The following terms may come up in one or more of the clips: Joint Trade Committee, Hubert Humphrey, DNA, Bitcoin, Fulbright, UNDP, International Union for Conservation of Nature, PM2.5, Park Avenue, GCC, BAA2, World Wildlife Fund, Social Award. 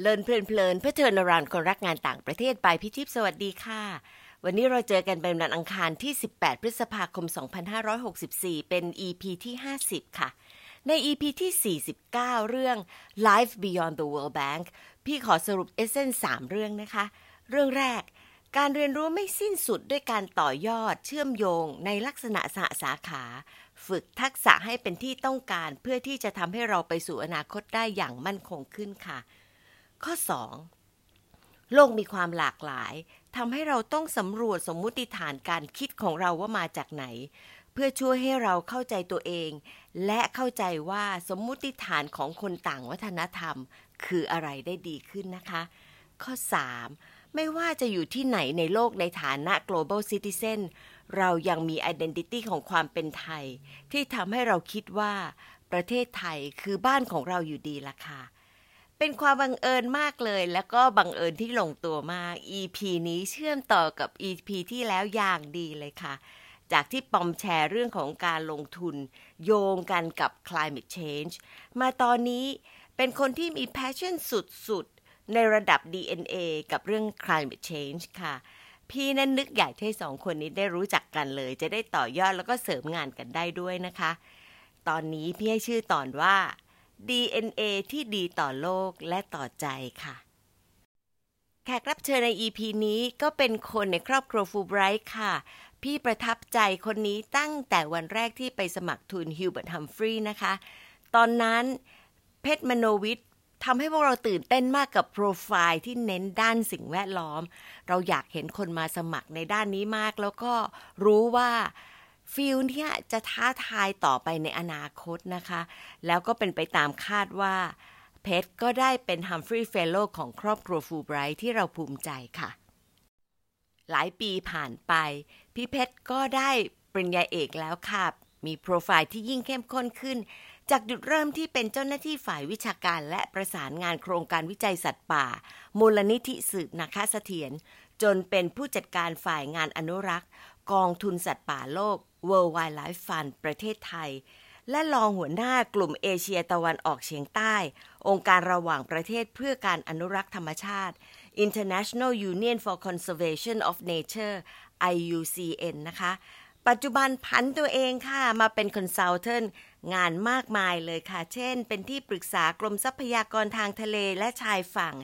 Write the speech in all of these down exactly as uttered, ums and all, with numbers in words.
เลินเพลินเพลินเพื่อเทิร์นอราวด์คนรักงานต่างประเทศไปพี่ทิพย์สวัสดีค่ะวันนี้เราเจอกันเป็นวันอังคารที่สิบแปดพฤษภาคมสองพันห้าร้อยหกสิบสี่เป็น อี พี ที่ห้าสิบค่ะใน อี พี ที่สี่สิบเก้าเรื่อง Life Beyond the World Bank พี่ขอสรุปเอเซนส์สามเรื่องนะคะเรื่องแรกการเรียนรู้ไม่สิ้นสุดด้วยการต่อยอดเชื่อมโยงในลักษณะสหสาขาฝึกทักษะให้เป็นที่ต้องการเพื่อที่จะทำให้เราไปสู่อนาคตได้อย่างมั่นคงขึ้นค่ะข้อสองโลกมีความหลากหลายทำให้เราต้องสำรวจสมมุติฐานการคิดของเราว่ามาจากไหนเพื่อช่วยให้เราเข้าใจตัวเองและเข้าใจว่าสมมุติฐานของคนต่างวัฒนธรรมคืออะไรได้ดีขึ้นนะคะข้อสามไม่ว่าจะอยู่ที่ไหนในโลกในฐานะ global citizen เรายังมี identity ของความเป็นไทยที่ทำให้เราคิดว่าประเทศไทยคือบ้านของเราอยู่ดีล่ะค่ะเป็นความบังเอิญมากเลยแล้วก็บังเอิญที่ลงตัวมาก อี พี นี้เชื่อมต่อกับ อี พี ที่แล้วอย่างดีเลยค่ะจากที่ปอมแชร์เรื่องของการลงทุนโยงกันกับ climate change มาตอนนี้เป็นคนที่มี passion สุดๆในระดับ ดี เอ็น เอ กับเรื่อง climate change ค่ะพี่นั้นนึกอยากให้สองคนนี้ได้รู้จักกันเลยจะได้ต่อยอดแล้วก็เสริมงานกันได้ด้วยนะคะตอนนี้พี่ให้ชื่อตอนว่าดี เอ็น เอ ที่ดีต่อโลกและต่อใจค่ะแขกรับเชิญใน อี พี นี้ก็เป็นคนในครอบครัวฟูไบรท์ค่ะพี่ประทับใจคนนี้ตั้งแต่วันแรกที่ไปสมัครทุนฮิวเบิร์ตฮัมฟรีย์นะคะตอนนั้นเพชรมโนวิทย์ทำให้พวกเราตื่นเต้นมากกับโปรไฟล์ที่เน้นด้านสิ่งแวดล้อมเราอยากเห็นคนมาสมัครในด้านนี้มากแล้วก็รู้ว่าฟิลเนี่ยจะท้าทายต่อไปในอนาคตนะคะแล้วก็เป็นไปตามคาดว่าเพชรก็ได้เป็นฮัมฟรีย์เฟลโลว์ของครอบครัวฟูไบรท์ที่เราภูมิใจค่ะหลายปีผ่านไปพี่เพชรก็ได้ปริญญาเอกแล้วค่ะมีโปรไฟล์ที่ยิ่งเข้มข้นขึ้นจากจุดเริ่มที่เป็นเจ้าหน้าที่ฝ่ายวิชาการและประสานงานโครงการวิจัยสัตว์ป่ามูลนิธิสืบนาคเสถียรจนเป็นผู้จัดการฝ่ายงานอนุรักษ์กองทุนสัตว์ป่าโลก World Wildlife Fund ประเทศไทยและรองหัวหน้ากลุ่มเอเชียตะวันออกเฉียงใต้องค์การระหว่างประเทศเพื่อการอนุรักษ์ธรรมชาติ International Union for Conservation of Nature ไอ ยู ซี เอ็น นะคะปัจจุบันผันตัวเองค่ะมาเป็นคอนซัลแทนต์งานมากมายเลยค่ะเช่นเป็นที่ปรึกษากรมทรัพยากรทางทะเลและชายฝั่ง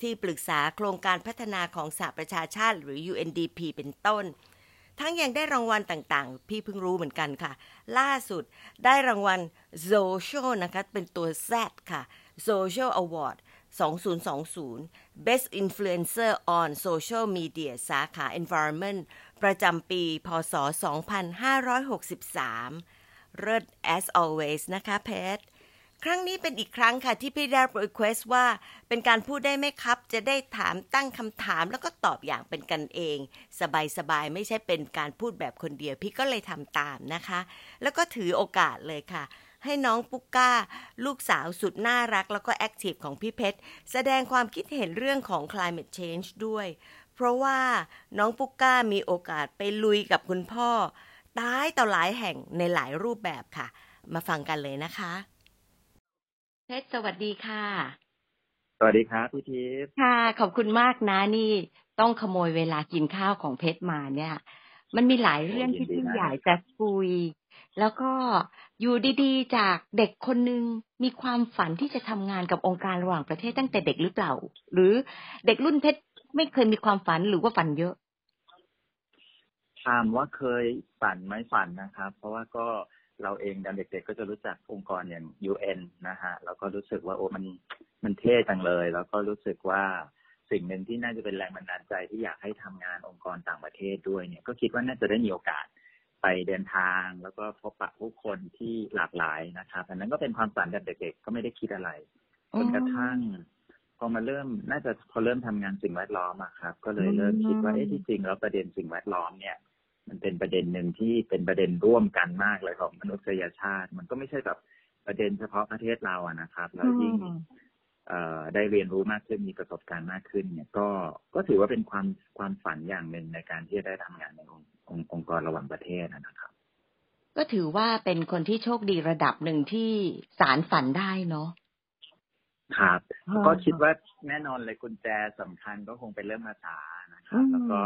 ที่ปรึกษาโครงการพัฒนาของสหประชาชาติหรือ ยู เอ็น ดี พี เป็นต้นทั้งยังได้รางวัลต่างๆพี่เพิ่งรู้เหมือนกันค่ะล่าสุดได้รางวัล Social นะคะเป็นตัว Z ค่ะ Social Award สองพันยี่สิบ Best Influencer on Social Media สาขา Environment ประจำปีพ.ศ. สองพันห้าร้อยหกสิบสาม เลิศ as always นะคะเพชรครั้งนี้เป็นอีกครั้งค่ะที่พี่ได้ request ว่าเป็นการพูดได้ไหมครับจะได้ถามตั้งคำถามแล้วก็ตอบอย่างเป็นกันเองสบายๆไม่ใช่เป็นการพูดแบบคนเดียวพี่ก็เลยทำตามนะคะแล้วก็ถือโอกาสเลยค่ะให้น้องปุ๊กก้าลูกสาวสุดน่ารักแล้วก็แอคทีฟของพี่เพชรแสดงความคิดเห็นเรื่องของ climate change ด้วยเพราะว่าน้องปุ๊กก้ามีโอกาสไปลุยกับคุณพ่อตายต่อหลายแห่งในหลายรูปแบบค่ะมาฟังกันเลยนะคะเพชรสวัสดีค่ะสวัสดีครับพี่ทิพย์ค่ะขอบคุณมากนะนี่ต้องขโมยเวลากินข้าวของเพชรมาเนี่ยมันมีหลายเรื่องที่พี่อยากจะคุยแล้วก็อยู่ดีๆจากเด็กคนนึงมีความฝันที่จะทำงานกับองค์การระหว่างประเทศตั้งแต่เด็กหรือเปล่าหรือเด็กรุ่นเพชรไม่เคยมีความฝันหรือว่าฝันเยอะถามว่าเคยฝันไหมฝันนะครับเพราะว่าก็เราเองตอนเด็กๆ ก็จะรู้จักองค์กรอย่าง ยู เอ็น นะฮะแล้วก็รู้สึกว่าโอ้มันมันเท่จังเลยแล้วก็รู้สึกว่าสิ่งหนึ่งที่น่าจะเป็นแรงบันดาลใจที่อยากให้ทำงานองค์กรต่างประเทศด้วยเนี่ยก็คิดว่าน่าจะได้มีโอกาสไปเดินทางแล้วก็พบปะผู้คนที่หลากหลายนะครับอันนั้นก็เป็นความฝันตอนเด็กๆ ก็ไม่ได้คิดอะไรจนกระทั่งพอมาเริ่มน่าจะพอเริ่มทำงานสิ่งแวดล้อมอะครับก็เลยเริ่มคิดว่าเอ๊ะที่จริงแล้วประเด็นสิ่งแวดล้อมเนี่ยมันเป็นประเด็นหนึ่งที่เป็นประเด็นร่วมกันมากเลยของมนุษยชาติมันก็ไม่ใช่แบบประเด็นเฉพาะประเทศเราอะนะครับแล้วยิ่งได้เรียนรู้มากขึ้นมีประสบการณ์มากขึ้นเนี่ยก็ก็ถือว่าเป็นความความฝันอย่างหนึ่งในการที่จะได้ทำงานในองค์องค์กรระหว่างประเทศนะครับก็ถือว่าเป็นคนที่โชคดีระดับหนึ่งที่สานฝันได้เนาะ ครับก็คิดว่าแน่นอนเลยกุญแจสำคัญก็คงเป็นเรื่องภาษานะครับแล้วก็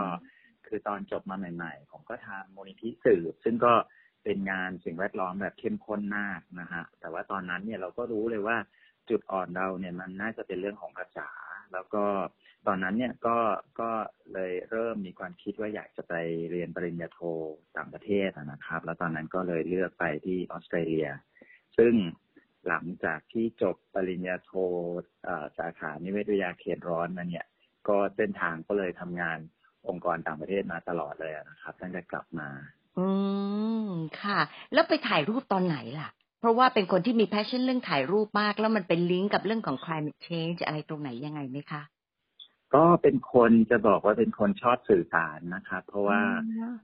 คือตอนจบมาใหม่ๆผมก็ทำมูลนิธิสืบซึ่งก็เป็นงานสิ่งแวดล้อมแบบเข้มข้นมากนะฮะแต่ว่าตอนนั้นเนี่ยเราก็รู้เลยว่าจุดอ่อนเราเนี่ยมันน่าจะเป็นเรื่องของภาษาแล้วก็ตอนนั้นเนี่ยก็ก็เลยเริ่มมีความคิดว่าอยากจะไปเรียนปริญญาโทต่างประเทศนะครับแล้วตอนนั้นก็เลยเลือกไปที่ออสเตรเลียซึ่งหลังจากที่จบปริญญาโทสาขานิเวศวิทยาเขตร้อนมาเนี่ยก็เส้นทางก็เลยทำงานองค์กรต่างประเทศมาตลอดเลยนะครับตั้งแต่กลับมาอืมค่ะแล้วไปถ่ายรูปตอนไหนล่ะเพราะว่าเป็นคนที่มีแพชชั่นเรื่องถ่ายรูปมากแล้วมันเป็นลิงก์กับเรื่องของ climate change อะไรตรงไหนยังไงไหมคะก็เป็นคนจะบอกว่าเป็นคนชอบสื่อสารนะครับเพราะว่า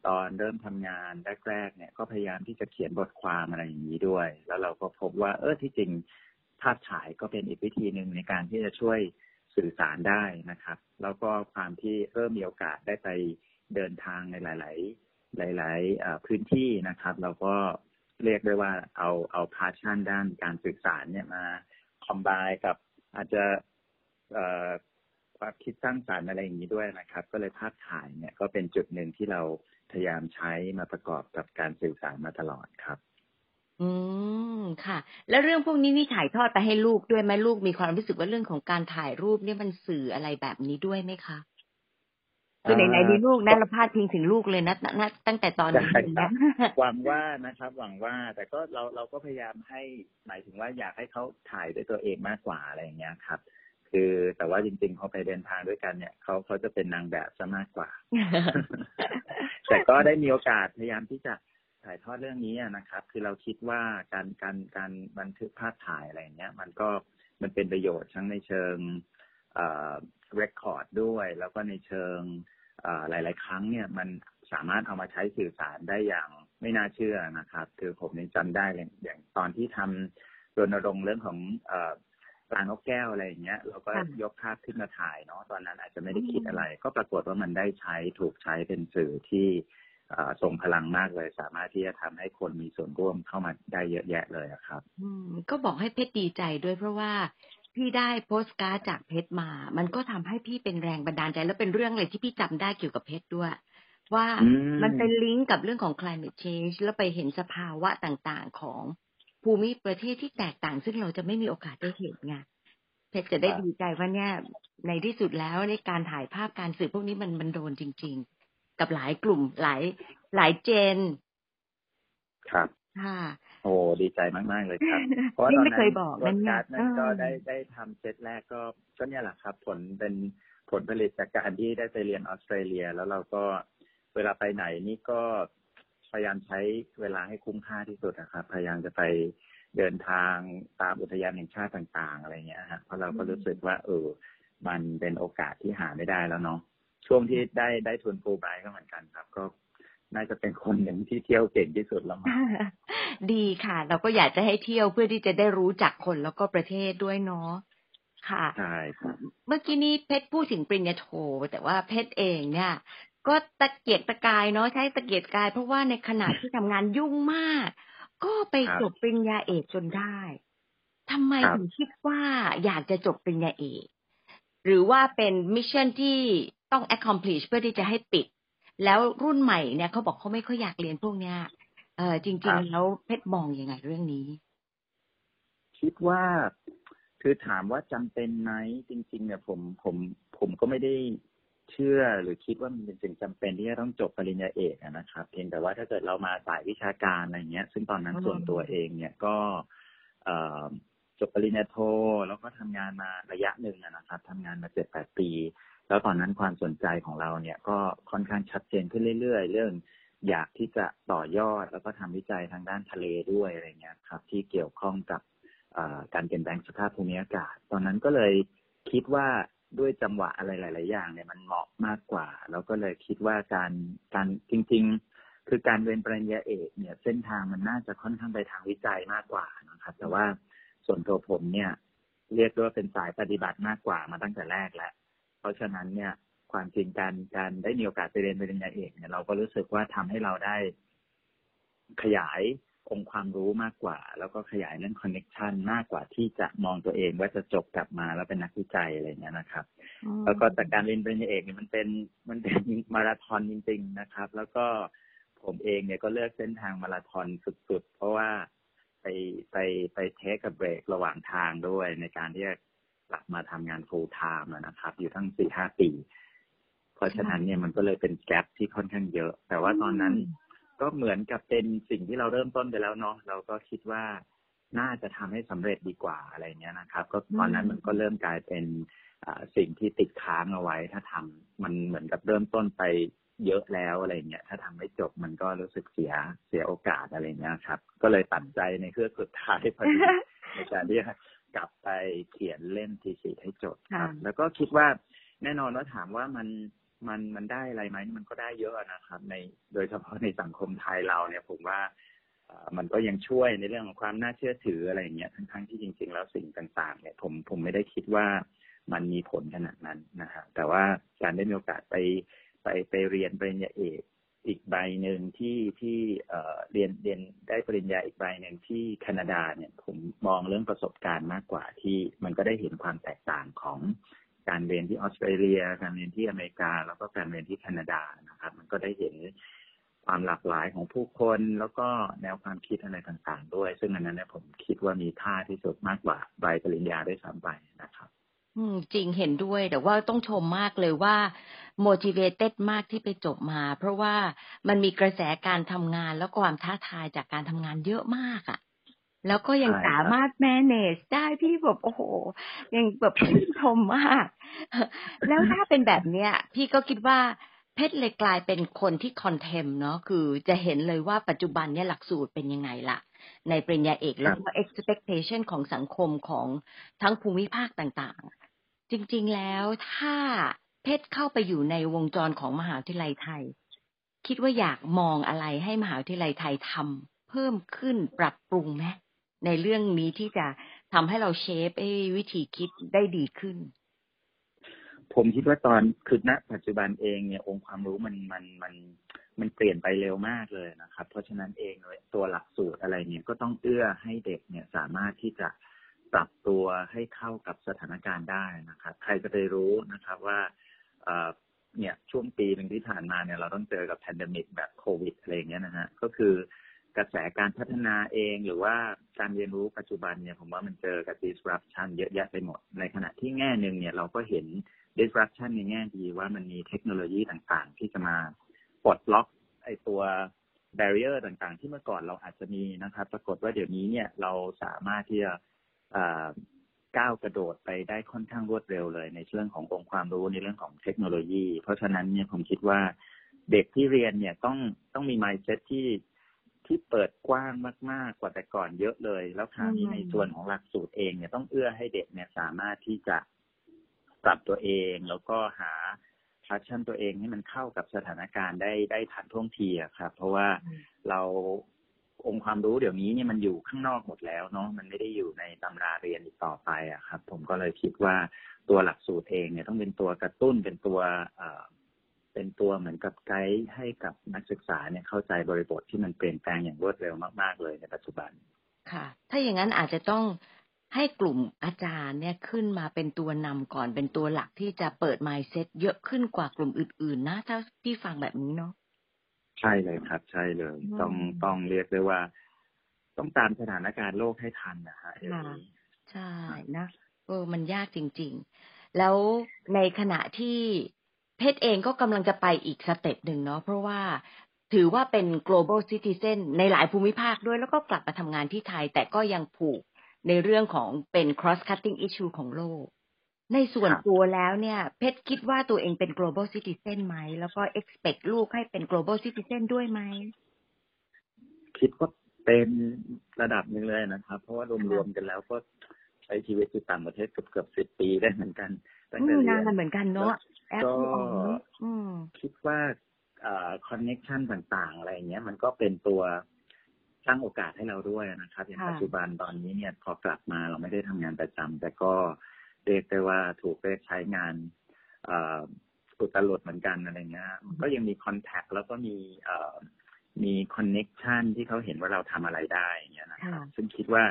ตอนเริ่มทำงานแรกๆเนี่ยก็พยายามที่จะเขียนบทความอะไรอย่างนี้ด้วยแล้วเราก็พบว่าเออที่จริงภาพถ่ายก็เป็นอีกวิธีนึงในการที่จะช่วยสื่อสารได้นะครับแล้วก็ความที่เริ่มมีโอกาสได้ไปเดินทางในหลายๆหลายๆพื้นที่นะครับเราก็เรียกได้ว่าเอาเอาพาชั่นด้านการสื่อสารเนี่ยมาคอมไบน์กับอาจจะความคิดสร้างสรรค์อะไรอย่างนี้ด้วยนะครับก็เลยภาพถ่ายเนี่ยก็เป็นจุดหนึ่งที่เราพยายามใช้มาประกอบกับการสื่อสารมาตลอดครับอืมค่ะแล้วเรื่องพวกนี้นี่ถ่ายทอดไปให้ลูกด้วยไหมลูกมีความรู้สึกว่าเรื่องของการถ่ายรูปเนี่ยมันสื่ออะไรแบบนี้ด้วยไหมคะคือไหนๆมีลูกนะเราพาดพิงถึงลูกเลยนะตั้งแต่ตอนนี้นะหวังว่านะครับหวังว่าแต่ก็เราเราก็พยายามให้หมายถึงว่าอยากให้เขาถ่ายด้วยตัวเองมากกว่าอะไรอย่างเงี้ยครับคือแต่ว่าจริงๆเขาไปเดินทางด้วยกันเนี่ยเขาเขาจะเป็นนางแบบซะมากกว่า แต่ก็ได้มีโอกาสพยายามที่จะถ่ายทอดเรื่องนี้นะครับคือเราคิดว่าการการการบันทึกภาพถ่ายอะไรอย่างเงี้ยมันก็มันเป็นประโยชน์ทั้งในเชิงเอ่อเรคคอร์ดด้วยแล้วก็ในเชิงหลายๆครั้งเนี่ยมันสามารถเอามาใช้สื่อสารได้อย่างไม่น่าเชื่อนะครับคือผมยังจำได้เลยอย่างตอนที่ทำรณรงค์เรื่องของปลานกแก้วอะไรอย่างเงี้ยเราก็ยกภาพขึ้นมาถ่ายเนาะตอนนั้นอาจจะไม่ได้คิดอะไรก็ปรากฏว่ามันได้ใช้ถูกใช้เป็นสื่อที่ส่งพลังมากเลยสามารถที่จะทำให้คนมีส่วนร่วมเข้ามาได้เยอะแยะเลยครับก็บอกให้เพชรดีใจด้วยเพราะว่าพี่ได้โพสการ์ดจากเพชรมามันก็ทำให้พี่เป็นแรงบันดาลใจแล้วเป็นเรื่องอะไรที่พี่จำได้เกี่ยวกับเพชรด้วยว่ามันเป็นลิงก์กับเรื่องของ climate change แล้วไปเห็นสภาวะต่างๆของภูมิประเทศที่แตกต่างซึ่งเราจะไม่มีโอกาสได้เห็นไงเพชรจะได้ดีใจว่าเนี่ยในที่สุดแล้วในการถ่ายภาพการสื่อพวกนี้มันมันโดนจริงๆกับหลายกลุ่มหลายหลายเจนครับค่ะโอ้ดีใจมากๆเลยครับเพราะตอนนั้นรถการ์ดนั้นก็ได้ได้ทำเซตแรกก็ก็เนี่ยแหละครับผลเป็นผลผลิตจากการที่ได้ไปเรียนออสเตรเลียแล้วเราก็เวลาไปไหนนี่ก็พยายามใช้เวลาให้คุ้มค่าที่สุดนะครับพยายามจะไปเดินทางตามอุทยานแห่งชาติต่างๆอะไรเงี้ยฮะเพราะเราก็รู้สึกว่าเออมันเป็นโอกาสที่หาไม่ได้แล้วเนาะช่วงที่ได้ได้ทุนฟูลไบรท์ก็เหมือนกันครับก็น่าจะเป็นคนหนึ่งที่เที่ยวเก่งที่สุดแล้วมั้งดีค่ะเราก็อยากจะให้เที่ยวเพื่อที่จะได้รู้จักคนแล้วก็ประเทศด้วยเนาะค่ะใช่ค่ะเมื่อกี้นี้เพชรพูดถึงปริญญาโทแต่ว่าเพชรเองเนี่ยก็ตะเกียกตะกายเนาะใช้ตะเกียกตะกายเพราะว่าในขณะที่ทำงานยุ่งมากก็ไปจบปริญญาเอกจนได้ทำไมถึงคิดว่าอยากจะจบปริญญาเอกหรือว่าเป็นมิชชั่นที่ต้อง accomplish เพื่อที่จะให้ปิดแล้วรุ่นใหม่เนี่ยเขาบอกเขาไม่ค่อยอยากเรียนพวกเนี้ยเออจริงๆแล้วเพชรมองยังไงเรื่องนี้คิดว่าคือถามว่าจำเป็นไหมจริงๆเนี่ยผมผมผมก็ไม่ได้เชื่อหรือคิดว่ามันเป็นสิ่งจำเป็นที่จะต้องจบปริญญาเอกนะครับเพียงแต่ว่าถ้าเกิดเรามาสายวิชาการอะไรเงี้ยซึ่งตอนนั้นส่วนตัวเองเนี่ยก็จบปริญญาโทแล้วก็ทำงานมาระยะหนึ่งนะครับทำงานมาเจ็ดแปดปีแล้วตอนนั้นความสนใจของเราเนี่ยก็ค่อนข้างชัดเจนขึ้นเรื่อยๆเรื่องอยากที่จะต่อยอดแล้วก็ทำวิจัยทางด้านทะเลด้วยอะไรเงี้ยครับที่เกี่ยวข้องกับการเปลี่ยนแปลงสภาพภูมิอากาศตอนนั้นก็เลยคิดว่าด้วยจังหวะอะไรหลายๆอย่างเนี่ยมันเหมาะมากกว่าแล้วก็เลยคิดว่าการการจริงๆคือการเรียนปริญญาเอกเนี่ยเส้นทางมันน่าจะค่อนข้างไปทางวิจัยมากกว่านะครับแต่ว่าส่วนตัวผมเนี่ยเรียกว่าเป็นสายปฏิบัติมากกว่ามาตั้งแต่แรกแล้วเพราะฉะนั้นเนี่ยความจริงการการได้มีโอกาสไปเรียนปริญญาเอกเนี่ยเราก็รู้สึกว่าทำให้เราได้ขยาย องค์ความรู้มากกว่าแล้วก็ขยายเรื่องคอนเนคชันมากกว่าที่จะมองตัวเองว่าจะจบกลับมาแล้วเป็นนักวิจัยอะไรเงี้ยนะครับแล้วก็จากการเรียนปริญญาเอกเนี่ยมันเป็นมันเป็นมาราธอนจริงๆนะครับแล้วก็ผมเองเนี่ยก็เลือกเส้นทางมาราธอนสุดๆเพราะว่าไปไปไปเทคกับเบรกระหว่างทางด้วยในการที่กลับมาทำงาน full time นะครับอยู่ทั้ง สี่ถึงห้า ปีเพราะฉะนั้นเนี่ยมันก็เลยเป็นแกปที่ค่อนข้างเยอะแต่ว่าตอนนั้นก็เหมือนกับเป็นสิ่งที่เราเริ่มต้นไปแล้วเนาะเราก็คิดว่าน่าจะทำให้สำเร็จดีกว่าอะไรเงี้ยนะครับก็ตอนนั้นมันก็เริ่มกลายเป็นสิ่งที่ติดค้างเอาไว้ถ้าทำมันเหมือนกับเริ่มต้นไปเยอะแล้วอะไรเงี้ยถ้าทำไม่จบมันก็รู้สึกเสียเสียโอกาสอะไรเงี้ยครับก็เลยตัดใจในเครื่องสุดท้ายพอดีในการที่กลับไปเขียนเล่มทีสิสให้จบครับแล้วก็คิดว่าแน่นอนว่าถามว่ามันมันมันได้อะไรไหมมันก็ได้เยอะนะครับในโดยเฉพาะในสังคมไทยเราเนี่ยผมว่ามันก็ยังช่วยในเรื่องของความน่าเชื่อถืออะไรอย่างเงี้ยทั้งๆที่จริงๆแล้วสิ่งต่างๆเนี่ยผมผมไม่ได้คิดว่ามันมีผลขนาดนั้นนะฮะแต่ว่าการได้มีโอกาสไปไปไปเรียนปริญญาเอกอีกใบหนึ่งที่ที่เอ่อเรียนเรียนได้ปริญญาอีกใบหนึ่งที่แคนาดาเนี่ยผมมองเรื่องประสบการณ์มากกว่าที่มันก็ได้เห็นความแตกต่างของการเรียนที่ออสเตรเลียการเรียนที่อเมริกาแล้วก็การเรียนที่แคนาดานะครับมันก็ได้เห็นความหลากหลายของผู้คนแล้วก็แนวความคิดอะไรต่างๆด้วยซึ่งอันนั้นเนี่ยผมคิดว่ามีค่าที่สุดมากกว่าใบปริญญาด้วยซ้ำไปนะครับอืมจริงเห็นด้วยแต่ว่าต้องชมมากเลยว่า motivated มากที่ไปจบมาเพราะว่ามันมีกระแสการทำงานแล้วความท้าทายจากการทำงานเยอะมากอ่ะแล้วก็ยังสามารถ manage ได้พี่แบบโอ้โหยังแบบชื่นชมมากแล้วถ้าเป็นแบบเนี้ยพี่ก็คิดว่าเพชรเลยกลายเป็นคนที่ contempt เนาะคือจะเห็นเลยว่าปัจจุบันเนี่ยหลักสูตรเป็นยังไงล่ะในปริญญาเอกแล้วก็ expectation ของสังคมของทั้งภูมิภาคต่างๆจริงๆแล้วถ้าเพชรเข้าไปอยู่ในวงจรของมหาวิทยาลัยไทยคิดว่าอยากมองอะไรให้มหาวิทยาลัยไทยทำเพิ่มขึ้นปรับปรุงไหมในเรื่องนี้ที่จะทำให้เราเชฟวิธีคิดได้ดีขึ้นผมคิดว่าตอนคือณปัจจุบันเองเนี่ยองค์ความรู้มันมันมันมันเปลี่ยนไปเร็วมากเลยนะครับเพราะฉะนั้นเองตัวหลักสูตรอะไรเนี่ยก็ต้องเอื้อให้เด็กเนี่ยสามารถที่จะปรับตัวให้เข้ากับสถานการณ์ได้นะครับใครจะได้รู้นะครับว่าเนี่ยช่วงปีนึงที่ผ่านมาเนี่ยเราต้องเจอกับแพนเดมิกแบบโควิดอะไรเงี้ยนะฮะก็คือกระแสการพัฒนาเองหรือว่าการเรียนรู้ปัจจุบันเนี่ยผมว่ามันเจอกับ disruption เยอะแยะไปหมดในขณะที่แง่หนึ่งเนี่ยเราก็เห็น disruption ในแง่ดีว่ามันมีเทคโนโลยีต่างๆที่จะมาปลดล็อกไอ้ตัว barrier ต่างๆที่เมื่อก่อนเราอาจจะมีนะครับปรากฏว่าเดี๋ยวนี้เนี่ยเราสามารถที่จะก้าวกระโดดไปได้ค่อนข้างรวดเร็วเลยในเรื่องขององค์ความรู้ในเรื่องของเทคโนโลยีเพราะฉะนั้นเนี่ยผมคิดว่าเด็กที่เรียนเนี่ยต้องต้องมี mindset ที่ที่เปิดกว้างมากๆกว่าแต่ก่อนเยอะเลยแล้วคราวนี้ในส่วนของหลักสูตรเองเนี่ยต้องเอื้อให้เด็กเนี่ยสามารถที่จะปรับตัวเองแล้วก็หาแพชชั่นตัวเองให้มันเข้ากับสถานการณ์ได้ได้ทันท่วงทีอ่ะครับเพราะว่าเราองค์ความรู้เดี๋ยวนี้เนี่ยมันอยู่ข้างนอกหมดแล้วเนาะมันไม่ได้อยู่ในตำราเรียนอีกต่อไปอ่ะครับผมก็เลยคิดว่าตัวหลักสูตรเองเนี่ยต้องเป็นตัวกระตุ้นเป็นตัวเป็นตัวเหมือนกับไกด์ให้กับนักศึกษาเนี่ยเข้าใจบริบทที่มันเปลี่ยนแปลงอย่างรวดเร็วมากๆเลยในปัจจุบันค่ะถ้าอย่างนั้นอาจจะต้องให้กลุ่มอาจารย์เนี่ยขึ้นมาเป็นตัวนำก่อนเป็นตัวหลักที่จะเปิด mindset เยอะขึ้นกว่ากลุ่มอื่นๆนะถ้าที่ฟังแบบนี้เนาะใช่เลยครับใช่เลยต้องต้องเรียกได้ว่าต้องตามสถานการณ์โลกให้ทันนะฮะอย่างนี้ใช่นะเออมันยากจริงๆแล้วในขณะที่เพชรเองก็กำลังจะไปอีกสเต็ปหนึ่งเนาะเพราะว่าถือว่าเป็น global citizen ในหลายภูมิภาคด้วยแล้วก็กลับมาทำงานที่ไทยแต่ก็ยังผูกในเรื่องของเป็น cross cutting issue ของโลกในส่วนตัวแล้วเนี่ยเพชรคิดว่าตัวเองเป็น global citizen ไหมแล้วก็ expect ลูกให้เป็น global citizen ด้วยไหมคิดว่าเป็นระดับหนึ่งเลยนะครับเพราะว่ารวมๆกันแล้วก็ใช้ชีวิตอยู่ต่างประเทศเกือบสิบปีได้เหมือนกันตั้งแต่เรียนนานกันเหมือนกันเนาะก็คิดว่าคอนเนคชันต่างๆอะไรอย่างเงี้ยมันก็เป็นตัวสร้างโอกาสให้เราด้วยนะครับอย่างปัจจุบันตอนนี้เนี่ยพอกลับมาเราไม่ได้ทำงานประจำแต่ก็เรียกได้ว่าถูกเรียกใช้งานอุตลุดเหมือนกันอะไรเงี้ยก็ยังมีคอนแทคแล้วก็มี มีคอนเน็กชันที่เขาเห็นว่าเราทำอะไรได้อย่างเงี้ยนะครับซึ่งคิดว่า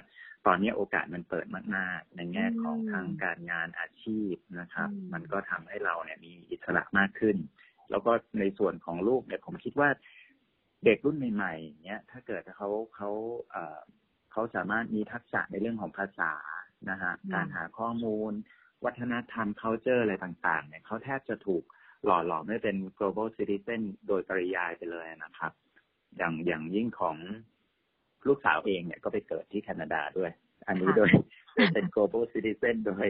ตอนนี้โอกาสมันเปิดมากๆในแง่ของทางการงานอาชีพนะครับมันก็ทำให้เราเนี่ยมีอิสระมากขึ้นแล้วก็ในส่วนของลูกเนี่ยผมคิดว่าเด็กรุ่นใหม่ๆอย่างเงี้ยถ้าเกิดเขาเขาเอ่อเขาสามารถมีทักษะในเรื่องของภาษานะฮะการหาข้อมูลวัฒนธรรม culture อะไรต่างๆเนี่ยเขาแทบจะถูกหล่อหลอมให้เป็น global citizen โดยปริยายไปเลยนะครับอย่างอย่างยิ่งของลูกสาวเองเนี่ยก็ไปเกิดที่แคนาดาด้วยอันนี้โดยเป็น global citizen โดย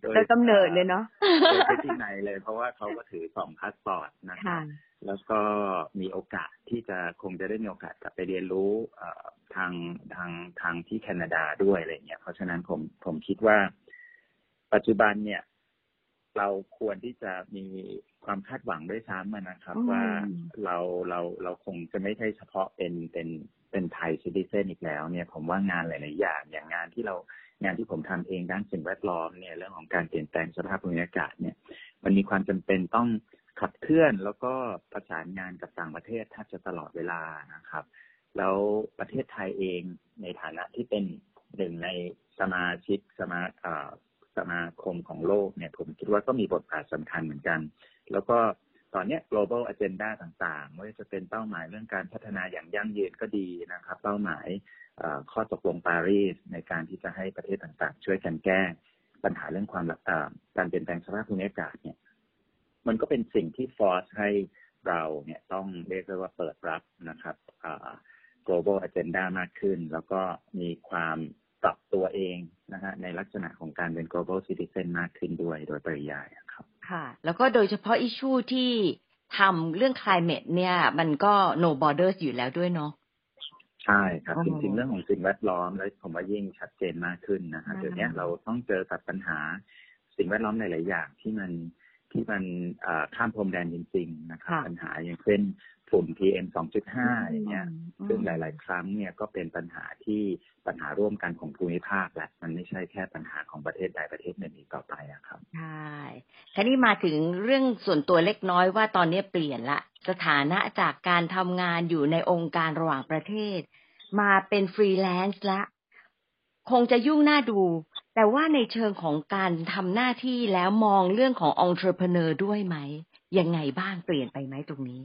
โดยกำเนิดเลยเนาะโดยที่ไหนเลยเพราะว่าเขาก็ถือสองพาสปอร์ตนะคะแล้วก็มีโอกาสที่จะคงจะได้มีโอกาสกลับไปเรียนรู้ทางทางทางที่แคนาดาด้วยอะไรอย่างเงี้ยเพราะฉะนั้นผมผมคิดว่าปัจจุบันเนี่ยเราควรที่จะมีความคาดหวังด้วยซ้ำนะครับว่าเราเราเราคงจะไม่ใช่เฉพาะเป็นเป็นเป็นไทยซิติเซนอีกแล้วเนี่ยผมว่างานหลายๆอย่างอย่างงานที่เรางานที่ผมทำเองด้านสิ่งแวดล้อมเนี่ยเรื่องของการเปลี่ยนแปลงสภาพภูมิอากาศเนี่ยมันมีความจำเป็นต้องขับเคลื่อนแล้วก็ประสานงานกับต่างประเทศแทบจะตลอดเวลานะครับแล้วประเทศไทยเองในฐานะที่เป็นหนึ่งในสมาชิกสมาอ่าสมาคมของโลกเนี่ยผมคิดว่าก็มีบทบาทสำคัญเหมือนกันแล้วก็ตอนนี้ global agenda ต่างๆไม่ว่าจะเป็นเป้าหมายเรื่องการพัฒนาอย่างยั่งยืนก็ดีนะครับเป้าหมายข้อตกลงปารีสในการที่จะให้ประเทศต่างๆช่วยกันแก้ปัญหาเรื่องความการเปลี่ยนแปลงสภาพภูมิอากาศเนี่ยมันก็เป็นสิ่งที่ force ให้เราเนี่ยต้องเรียกว่าเปิดรับนะครับ global agenda มากขึ้นแล้วก็มีความปรับตัวเองนะฮะในลักษณะของการเป็น global citizen มากขึ้นด้วยโดยปริยายครับค่ะแล้วก็โดยเฉพาะอิชชูที่ทำเรื่อง climate เนี่ยมันก็ no borders อยู่แล้วด้วยเนาะใช่ครับจริงๆเรื่องของสิ่งแวดล้อมแล้วผมว่ายิ่งชัดเจนมากขึ้นนะฮะเดี๋ยวนี้เราต้องเจอกับปัญหาสิ่งแวดล้อมหลายๆอย่างที่มันที่มันข้ามพรมแดนจริงๆนะครับปัญหาอย่างเช่นฝุ่น พี เอ็ม สองจุดห้า อย่างเงี้ยซึ่งหลายๆครั้งเนี่ยก็เป็นปัญหาที่ปัญหาร่วมกันของภูมิภาคแหละมันไม่ใช่แค่ปัญหาของประเทศใดประเทศหนึ่งอีกต่อไปอะครับใช่คราวนี้มาถึงเรื่องส่วนตัวเล็กน้อยว่าตอนนี้เปลี่ยนละสถานะจากการทำงานอยู่ในองค์การระหว่างประเทศมาเป็นฟรีแลนซ์ละคงจะยุ่งน่าดูแต่ว่าในเชิงของการทำหน้าที่แล้วมองเรื่องของ entrepreneur ด้วยไหมยังไงบ้างเปลี่ยนไปไหมตรงนี้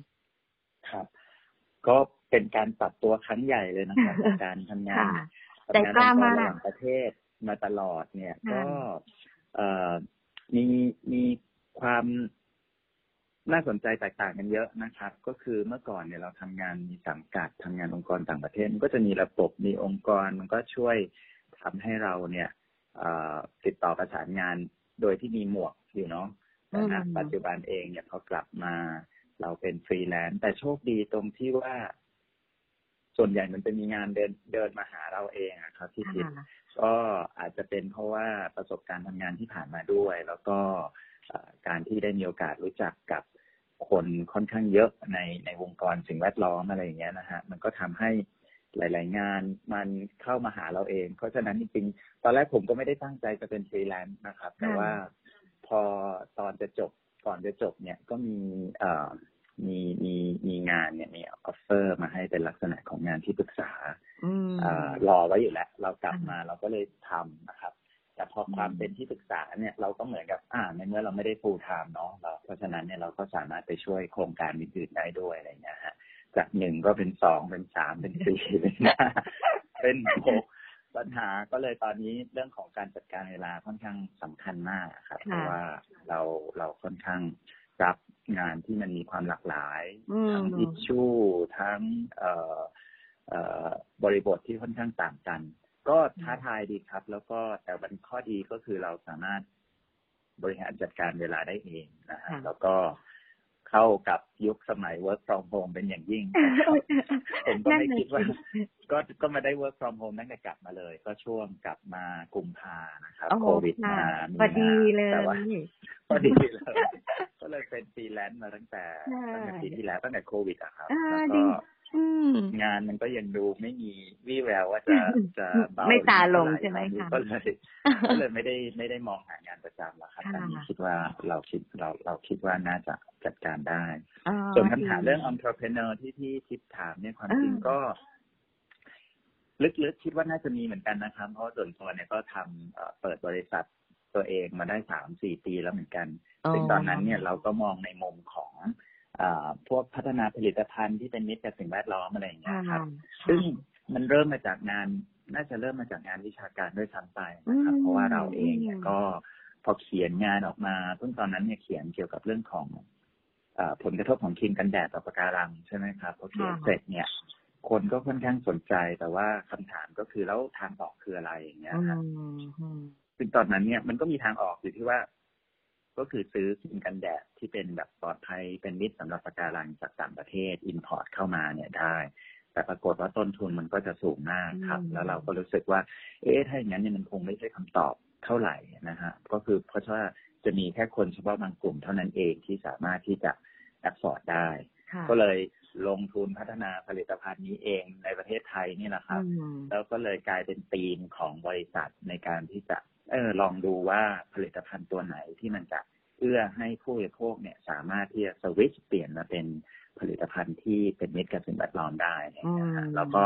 ครับก็เป็นการปรับตัวครั้งใหญ่เลยนะครับการทำงานทำงานต่างประเทศมาตลอดเนี่ยก็มีมีความน่าสนใจแตกต่างกันเยอะนะครับก็คือเมื่อก่อนเนี่ยเราทำงานมีสังกัดทำงานองค์กรต่างประเทศมันก็จะมีระบบมีองค์กรมันก็ช่วยทำให้เราเนี่ยติดต่อประสานงานโดยที่มีหมวกอยู่เนาะแต่ณปัจจุบันเองเนี่ยพอกลับมาเราเป็นฟรีแลนซ์แต่โชคดีตรงที่ว่าส่วนใหญ่มันเป็นมีงานเดินเดินมาหาเราเองอะครับที่คิดก็อาจจะเป็นเพราะว่าประสบการณ์ทำงานที่ผ่านมาด้วยแล้วก็การที่ได้มีโอกาสรู้จักกับคนค่อนข้างเยอะในในวงการสิ่งแวดล้อมอะไรอย่างเงี้ยนะฮะมันก็ทำให้หลายๆงานมันเข้ามาหาเราเองเพราะฉะนั้นจริงๆตอนแรกผมก็ไม่ได้ตั้งใจจะเป็นฟรีแลนซ์นะครับแต่ว่าพอตอนจะจบก่อนจะจบเนี่ยก็มีเอ่อมีมีมีงานเนี่ยมีออฟเฟอร์มาให้เป็นลักษณะของงานที่ปรึกษาอ่ารอไว้อยู่แล้วเรากลับมาเราก็เลยทำนะครับแต่พอความเป็นที่ปรึกษาเนี่ยเราก็เหมือนกับอ่าในเมื่อเราไม่ได้ full time เนาะเราเพราะฉะนั้นเนี่ยเราก็สามารถไปช่วยโครงการอื่นๆได้ด้วยอะไรเงี้ยฮะจากหนึ่งก็เป็นสองเป็นสามเป็นสี่เป็นห้าเป็นหกปัญหาก็เลยตอนนี้เรื่องของการจัดการเวลาค่อนข้างสำคัญมากครับเพราะว่าเราเราค่อนข้างรับงานที่มันมีความหลากหลายทั้งอิชชูทั้งบริบทที่ค่อนข้างต่างกันก็ท้าทายดีครับแล้วก็แต่บันข้อดีก็คือเราสามารถบริหารจัดการเวลาได้เองนะฮะแล้วก็เข้ากับยุคสมัย work from home เป็นอย่างยิ่ง ผมก็ไม่คิดว่า ก็ก็มาได้ work from home ตั้งแต่กลับมาเลยก็ช่วงกลับมากุมภานะครับโควิดมาพอดีเลยแต่ว่าพอดีเลยก็เลยเป็นฟรีแลนซ์มาตั้งแต่ตั้งแต่ปีที่แล้วตั้งแต่โควิดอะครับแล้วก็ งานมันก็ยังดูไม่มีวี่แววว่าจะจะเบาไม่ตาลงใช่ไหมคะก็เลยก็เลยไม่ได้ไม่ได้มองหางานประจำแล้วครับตอนนี้คิดว่าเราคิดเราเราคิดว่าน่าจะจัดการได้ส่วนคำถามเรื่อง entrepreneur ที่ที่ทิพย์ถามเนี่ยความจริงก็ลึกๆคิดว่าน่าจะมีเหมือนกันนะครับเพราะส่วนตัวเนี่ยก็ทำเปิดบริษัทตัวเองมาได้ สามถึงสี่ ปีแล้วเหมือนกันซึ่งตอนนั้นเนี่ยเราก็มองในมุมของพวกพัฒนาผลิตภัณฑ์ที่เป็นมิตรกับสิ่งแวดล้อมอะไรอย่างเงี้ยครับซึ่งมันเริ่มมาจากงานน่าจะเริ่มมาจากงานวิชาการด้วยซ้ำไปนะครับเพราะว่าเราเองเนี่ยก็พอเขียนงานออกมาซึ่งตอนนั้นเนี่ยเขียนเกี่ยวกับเรื่องของผลกระทบของครีมกันแดดต่อปะการังใช่ไหมครับพอเขียนเสร็จเนี่ยคนก็ค่อนข้างสนใจแต่ว่าคำถามก็คือแล้วทางออกคืออะไรอย่างเงี้ยครับซึ่งตอนนั้นเนี่ยมันก็มีทางออกอยู่ที่ว่าก็คือซื้อครีมกันแดดที่เป็นแบบปลอดภัยเป็นมิตรสำหรับปะการังจากต่างประเทศอินพอร์ตเข้ามาเนี่ยได้แต่ปรากฏว่าต้นทุนมันก็จะสูงมากครับแล้วเราก็รู้สึกว่าเอ๊ะถ้าอย่างนั้นเนี่ยมันคงไม่ใช่คำตอบเท่าไหร่นะฮะก็คือเพราะว่าจะมีแค่คนเฉพาะบางกลุ่มเท่านั้นเองที่สามารถที่จะแอฟฟอร์ดได้ก็เลยลงทุนพัฒนาผลิตภัณฑ์นี้เองในประเทศไทยนี่แหละครับแล้วก็เลยกลายเป็นธีมของบริษัทในการที่จะเออลองดูว่าผลิตภัณฑ์ตัวไหนที่มันจะเอื้อให้ผู้บริโภคเนี่ยสามารถที่จะสวิตช์เปลี่ยนมาเป็นผลิตภัณฑ์ที่เป็นมิตรกับสิ่งแวดล้อมได้นะครับแล้วก็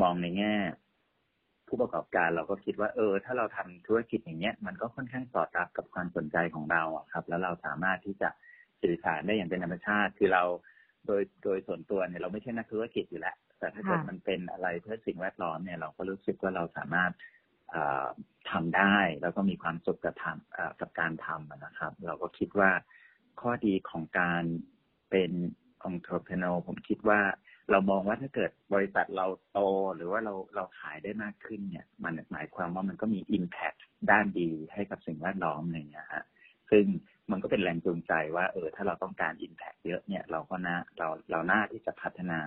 มองในแง่ผู้ประกอบการเราก็คิดว่าเออถ้าเราทำธุรกิจอย่างเงี้ยมันก็ค่อนข้างสอดรับกับความสนใจของเราครับแล้วเราสามารถที่จะสื่อสารได้อย่างเป็นธรรมชาติคือเราโดยโดยส่วนตัวเนี่ยเราไม่ใช่นักธุรกิจอยู่แล้วแต่ถ้าเกิดมันเป็นอะไรเพื่อสิ่งแวดล้อมเนี่ยเราก็รู้สึกว่าเราสามารถทำได้แล้วก็มีความสุขกับทำกับการทำนะครับเราก็คิดว่าข้อดีของการเป็น entrepreneur ผมคิดว่าเรามองว่าถ้าเกิดบริษัทเราโตหรือว่าเราเราขายได้มากขึ้นเนี่ยมันหมายความว่ามันก็มี impact ด้านดีให้กับสิ่งแวดล้อมอะไรอย่างเงี้ยฮะซึ่งมันก็เป็นแรงจูงใจว่าเออถ้าเราต้องการ impact เยอะเนี่ยเราก็น่าเราเราน่าที่จะพัฒนา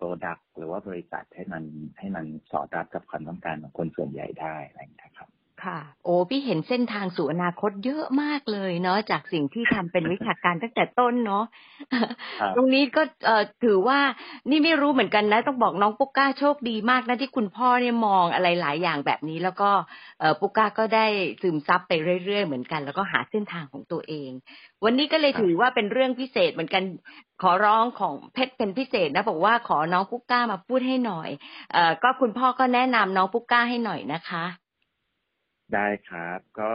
product หรือว่าบริษัทให้มันให้มันสอดรับกับความต้องการของคนส่วนใหญ่ได้อะไรอย่างเงี้ยครับค่ะโอ้พี่เห็นเส้นทางสู่อนาคตเยอะมากเลยเนาะจากสิ่งที่ทำเป็นวิชาการตั้งแต่ต้นเนาะตรงนี้ก็ถือว่านี่ไม่รู้เหมือนกันนะต้องบอกน้องปุ๊กก้าโชคดีมากนะที่คุณพ่อเนี่ยมองอะไรหลายอย่างแบบนี้แล้วก็ปุ๊กก้าก็ได้ซึมซับไปเรื่อยๆเหมือนกันแล้วก็หาเส้นทางของตัวเองวันนี้ก็เลยถือว่าเป็นเรื่องพิเศษเหมือนกันขอร้องของเพชรเป็นพิเศษนะบอกว่าขอน้องปุ๊กก้ามาพูดให้หน่อยเอ่อก็คุณพ่อก็แนะนำน้องปุ๊กก้าให้หน่อยนะคะได้ครับก็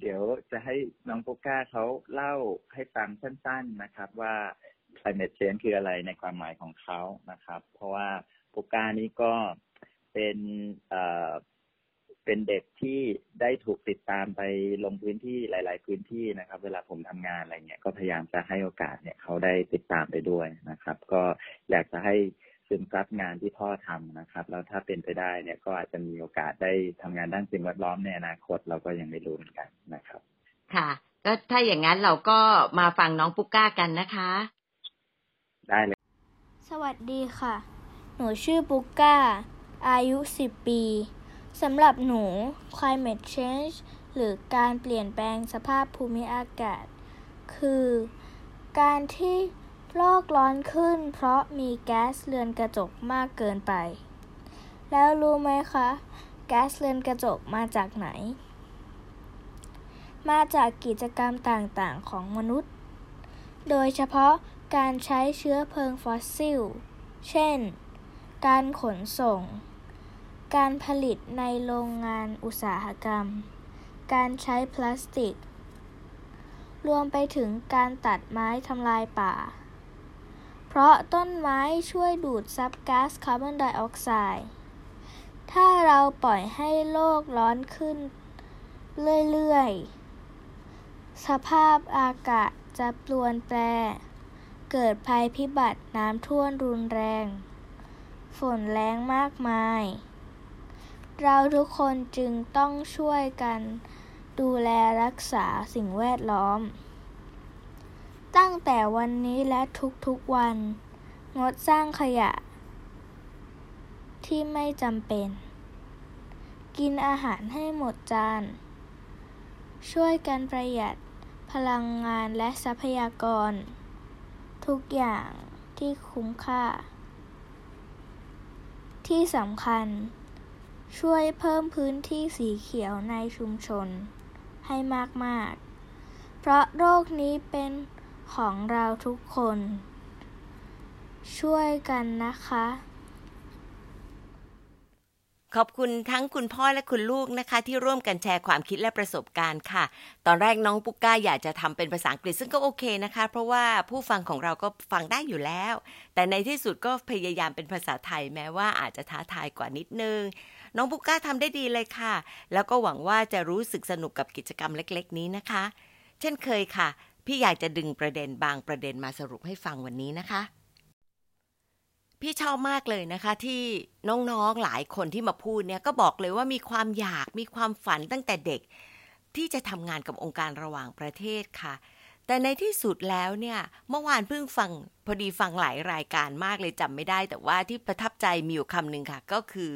เดี๋ยวจะให้น้องปุ๊กก้าเขาเล่าให้ฟังสั้นๆนะครับว่า climate change คืออะไรในความหมายของเขานะครับเพราะว่าปุ๊กก้านี่ก็เป็นเอ่อเป็นเด็กที่ได้ถูกติดตามไปลงพื้นที่หลายๆพื้นที่นะครับเวลาผมทำงานอะไรเนี่ยก็พยายามจะให้โอกาสเนี่ยเขาได้ติดตามไปด้วยนะครับก็อยากจะให้ซึมซับงานที่พ่อทำนะครับแล้วถ้าเป็นไปได้เนี่ยก็อาจจะมีโอกาสได้ทำงานด้านสิ่งแวดล้อมในอนาคตเราก็ยังไม่รู้เหมือนกันนะครับค่ะก็ถ้าอย่างนั้นเราก็มาฟังน้องปุ๊กก้ากันนะคะได้เลยสวัสดีค่ะหนูชื่อปุ๊กก้าอายุสิบปีสำหรับหนู climate change หรือการเปลี่ยนแปลงสภาพภูมิอากาศคือการที่โลกร้อนขึ้นเพราะมีแก๊สเรือนกระจกมากเกินไปแล้วรู้ไหมคะแก๊สเรือนกระจกมาจากไหนมาจากกิจกรรมต่างๆของมนุษย์โดยเฉพาะการใช้เชื้อเพลิงฟอสซิลเช่นการขนส่งการผลิตในโรงงานอุตสาหกรรมการใช้พลาสติกรวมไปถึงการตัดไม้ทำลายป่าเพราะต้นไม้ช่วยดูดซับก๊าซคาร์บอนไดออกไซด์ถ้าเราปล่อยให้โลกร้อนขึ้นเรื่อยๆสภาพอากาศจะเปลี่ยนแปลงเกิดภัยพิบัติน้ำท่วมรุนแรงฝนแล้งมากมายเราทุกคนจึงต้องช่วยกันดูแลรักษาสิ่งแวดล้อมตั้งแต่วันนี้และทุกๆวันงดสร้างขยะที่ไม่จำเป็นกินอาหารให้หมดจานช่วยกันประหยัดพลังงานและทรัพยากรทุกอย่างที่คุ้มค่า ที่สำคัญช่วยเพิ่มพื้นที่สีเขียวในชุมชนให้มากๆเพราะโรคนี้เป็นของเราทุกคนช่วยกันนะคะขอบคุณทั้งคุณพ่อและคุณลูกนะคะที่ร่วมกันแชร์ความคิดและประสบการณ์ค่ะตอนแรกน้องปุ๊กก้าอยากจะทำเป็นภาษาอังกฤษซึ่งก็โอเคนะคะเพราะว่าผู้ฟังของเราก็ฟังได้อยู่แล้วแต่ในที่สุดก็พยายามเป็นภาษาไทยแม้ว่าอาจจะท้าทายกว่านิดนึงน้องปุ๊กก้าทำได้ดีเลยค่ะแล้วก็หวังว่าจะรู้สึกสนุกกับกิจกรรมเล็กๆนี้นะคะเช่นเคยค่ะพี่อยากจะดึงประเด็นบางประเด็นมาสรุปให้ฟังวันนี้นะคะพี่ชอบมากเลยนะคะที่น้องๆหลายคนที่มาพูดเนี่ยก็บอกเลยว่ามีความอยากมีความฝันตั้งแต่เด็กที่จะทำงานกับองค์การระหว่างประเทศค่ะแต่ในที่สุดแล้วเนี่ยเมื่อวานเพิ่งฟังพอดีฟังหลายรายการมากเลยจำไม่ได้แต่ว่าที่ประทับใจมีอยู่คำหนึ่งค่ะก็คือ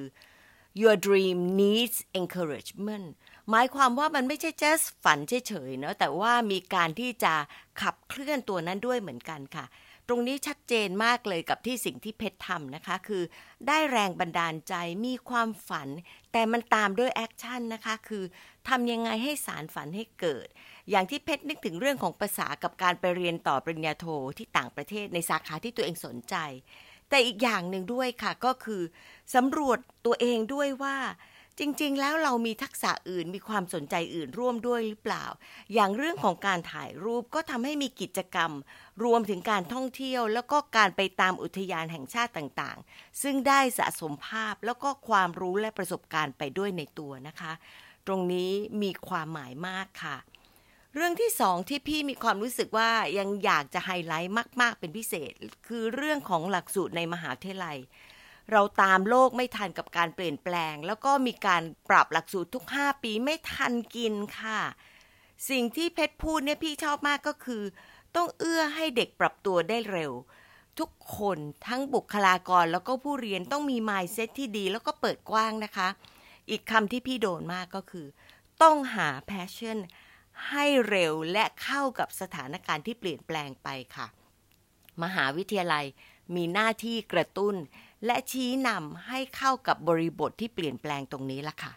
your dream needs encouragement หมายความว่ามันไม่ใช่ just ฝันเฉยๆเนาะแต่ว่ามีการที่จะขับเคลื่อนตัวนั้นด้วยเหมือนกันค่ะตรงนี้ชัดเจนมากเลยกับที่สิ่งที่เพชรทำนะคะคือได้แรงบันดาลใจมีความฝันแต่มันตามด้วยแอคชั่นนะคะคือทำยังไงให้สารฝันให้เกิดอย่างที่เพชรนึกถึงเรื่องของภาษากับการไปเรียนต่อปริญญาโทที่ต่างประเทศในสาขาที่ตัวเองสนใจแต่อีกอย่างหนึ่งด้วยค่ะก็คือสำรวจตัวเองด้วยว่าจริงๆแล้วเรามีทักษะอื่นมีความสนใจอื่นร่วมด้วยหรือเปล่าอย่างเรื่องของการถ่ายรูปก็ทำให้มีกิจกรรมรวมถึงการท่องเที่ยวแล้วก็การไปตามอุทยานแห่งชาติต่างๆซึ่งได้สะสมภาพแล้วก็ความรู้และประสบการณ์ไปด้วยในตัวนะคะตรงนี้มีความหมายมากค่ะเรื่องที่สองที่พี่มีความรู้สึกว่ายังอยากจะไฮไลท์มากๆเป็นพิเศษคือเรื่องของหลักสูตรในมหาวิทยาลัยเราตามโลกไม่ทันกับการเปลี่ยนแปลงแล้วก็มีการปรับหลักสูตรทุกห้าปีไม่ทันกินค่ะสิ่งที่เพชรพูดเนี่ยพี่ชอบมากก็คือต้องเอื้อให้เด็กปรับตัวได้เร็วทุกคนทั้งบุคลากรแล้วก็ผู้เรียนต้องมี mindset ที่ดีแล้วก็เปิดกว้างนะคะอีกคำที่พี่โดนมากก็คือต้องหา passion ให้เร็วและเข้ากับสถานการณ์ที่เปลี่ยนแปลงไปค่ะมหาวิทยาลัยมีหน้าที่กระตุ้นและชี้นำให้เข้ากับบริบทที่เปลี่ยนแปลงตรงนี้ล่ะค่ะ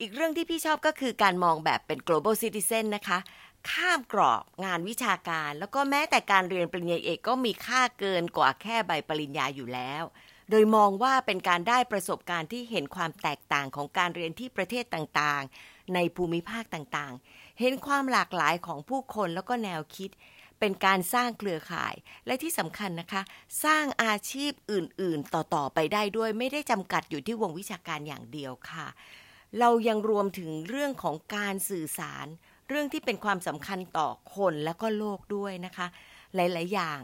อีกเรื่องที่พี่ชอบก็คือการมองแบบเป็น global citizen นะคะข้ามกรอบงานวิชาการแล้วก็แม้แต่การเรียนปริญญาเอกก็มีค่าเกินกว่าแค่ใบปริญญาอยู่แล้วโดยมองว่าเป็นการได้ประสบการณ์ที่เห็นความแตกต่างของการเรียนที่ประเทศต่างๆในภูมิภาคต่างๆเห็นความหลากหลายของผู้คนแล้วก็แนวคิดเป็นการสร้างเครือข่ายและที่สำคัญนะคะสร้างอาชีพอื่นๆต่อๆไปได้ด้วยไม่ได้จำกัดอยู่ที่วงวิชาการอย่างเดียวค่ะเรายังรวมถึงเรื่องของการสื่อสารเรื่องที่เป็นความสำคัญต่อคนและก็โลกด้วยนะคะหลายๆอย่าง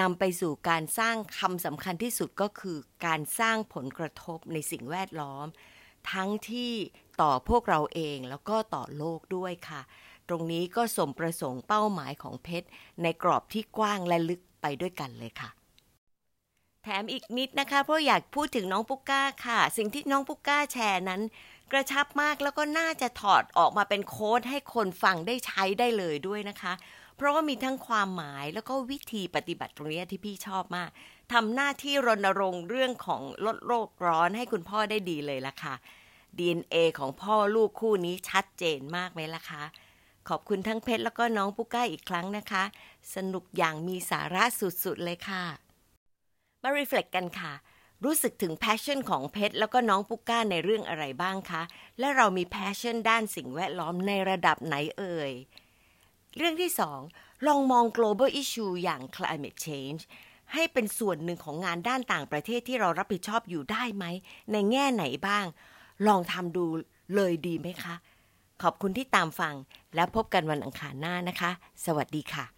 นำไปสู่การสร้างคำสำคัญที่สุดก็คือการสร้างผลกระทบในสิ่งแวดล้อมทั้งที่ต่อพวกเราเองแล้วก็ต่อโลกด้วยค่ะตรงนี้ก็สมประสงค์เป้าหมายของเพชรในกรอบที่กว้างและลึกไปด้วยกันเลยค่ะแถมอีกนิดนะคะเพราะอยากพูดถึงน้องปุ๊กก้าค่ะสิ่งที่น้องปุ๊กก้าแชร์นั้นกระชับมากแล้วก็น่าจะถอดออกมาเป็นโค้ดให้คนฟังได้ใช้ได้เลยด้วยนะคะเพราะว่ามีทั้งความหมายแล้วก็วิธีปฏิบัติตรงนี้ที่พี่ชอบมากทำหน้าที่รณรงค์เรื่องของลดโลกร้อนให้คุณพ่อได้ดีเลยล่ะค่ะ ดี เอ็น เอ ของพ่อลูกคู่นี้ชัดเจนมากไหมล่ะคะขอบคุณทั้งเพชรแล้วก็น้องปุ๊กก้าอีกครั้งนะคะสนุกอย่างมีสาระสุดๆเลยค่ะมา reflect กันค่ะรู้สึกถึง passion ของเพชรแล้วก็น้องปุ๊กก้าในเรื่องอะไรบ้างคะและเรามี passion ด้านสิ่งแวดล้อมในระดับไหนเอ่ยเรื่องที่สองลองมอง global issue อย่าง climate change ให้เป็นส่วนหนึ่งของงานด้านต่างประเทศที่เรารับผิดชอบอยู่ได้ไหมในแง่ไหนบ้างลองทำดูเลยดีไหมคะขอบคุณที่ตามฟังและพบกันวันอังคารหน้านะคะสวัสดีค่ะ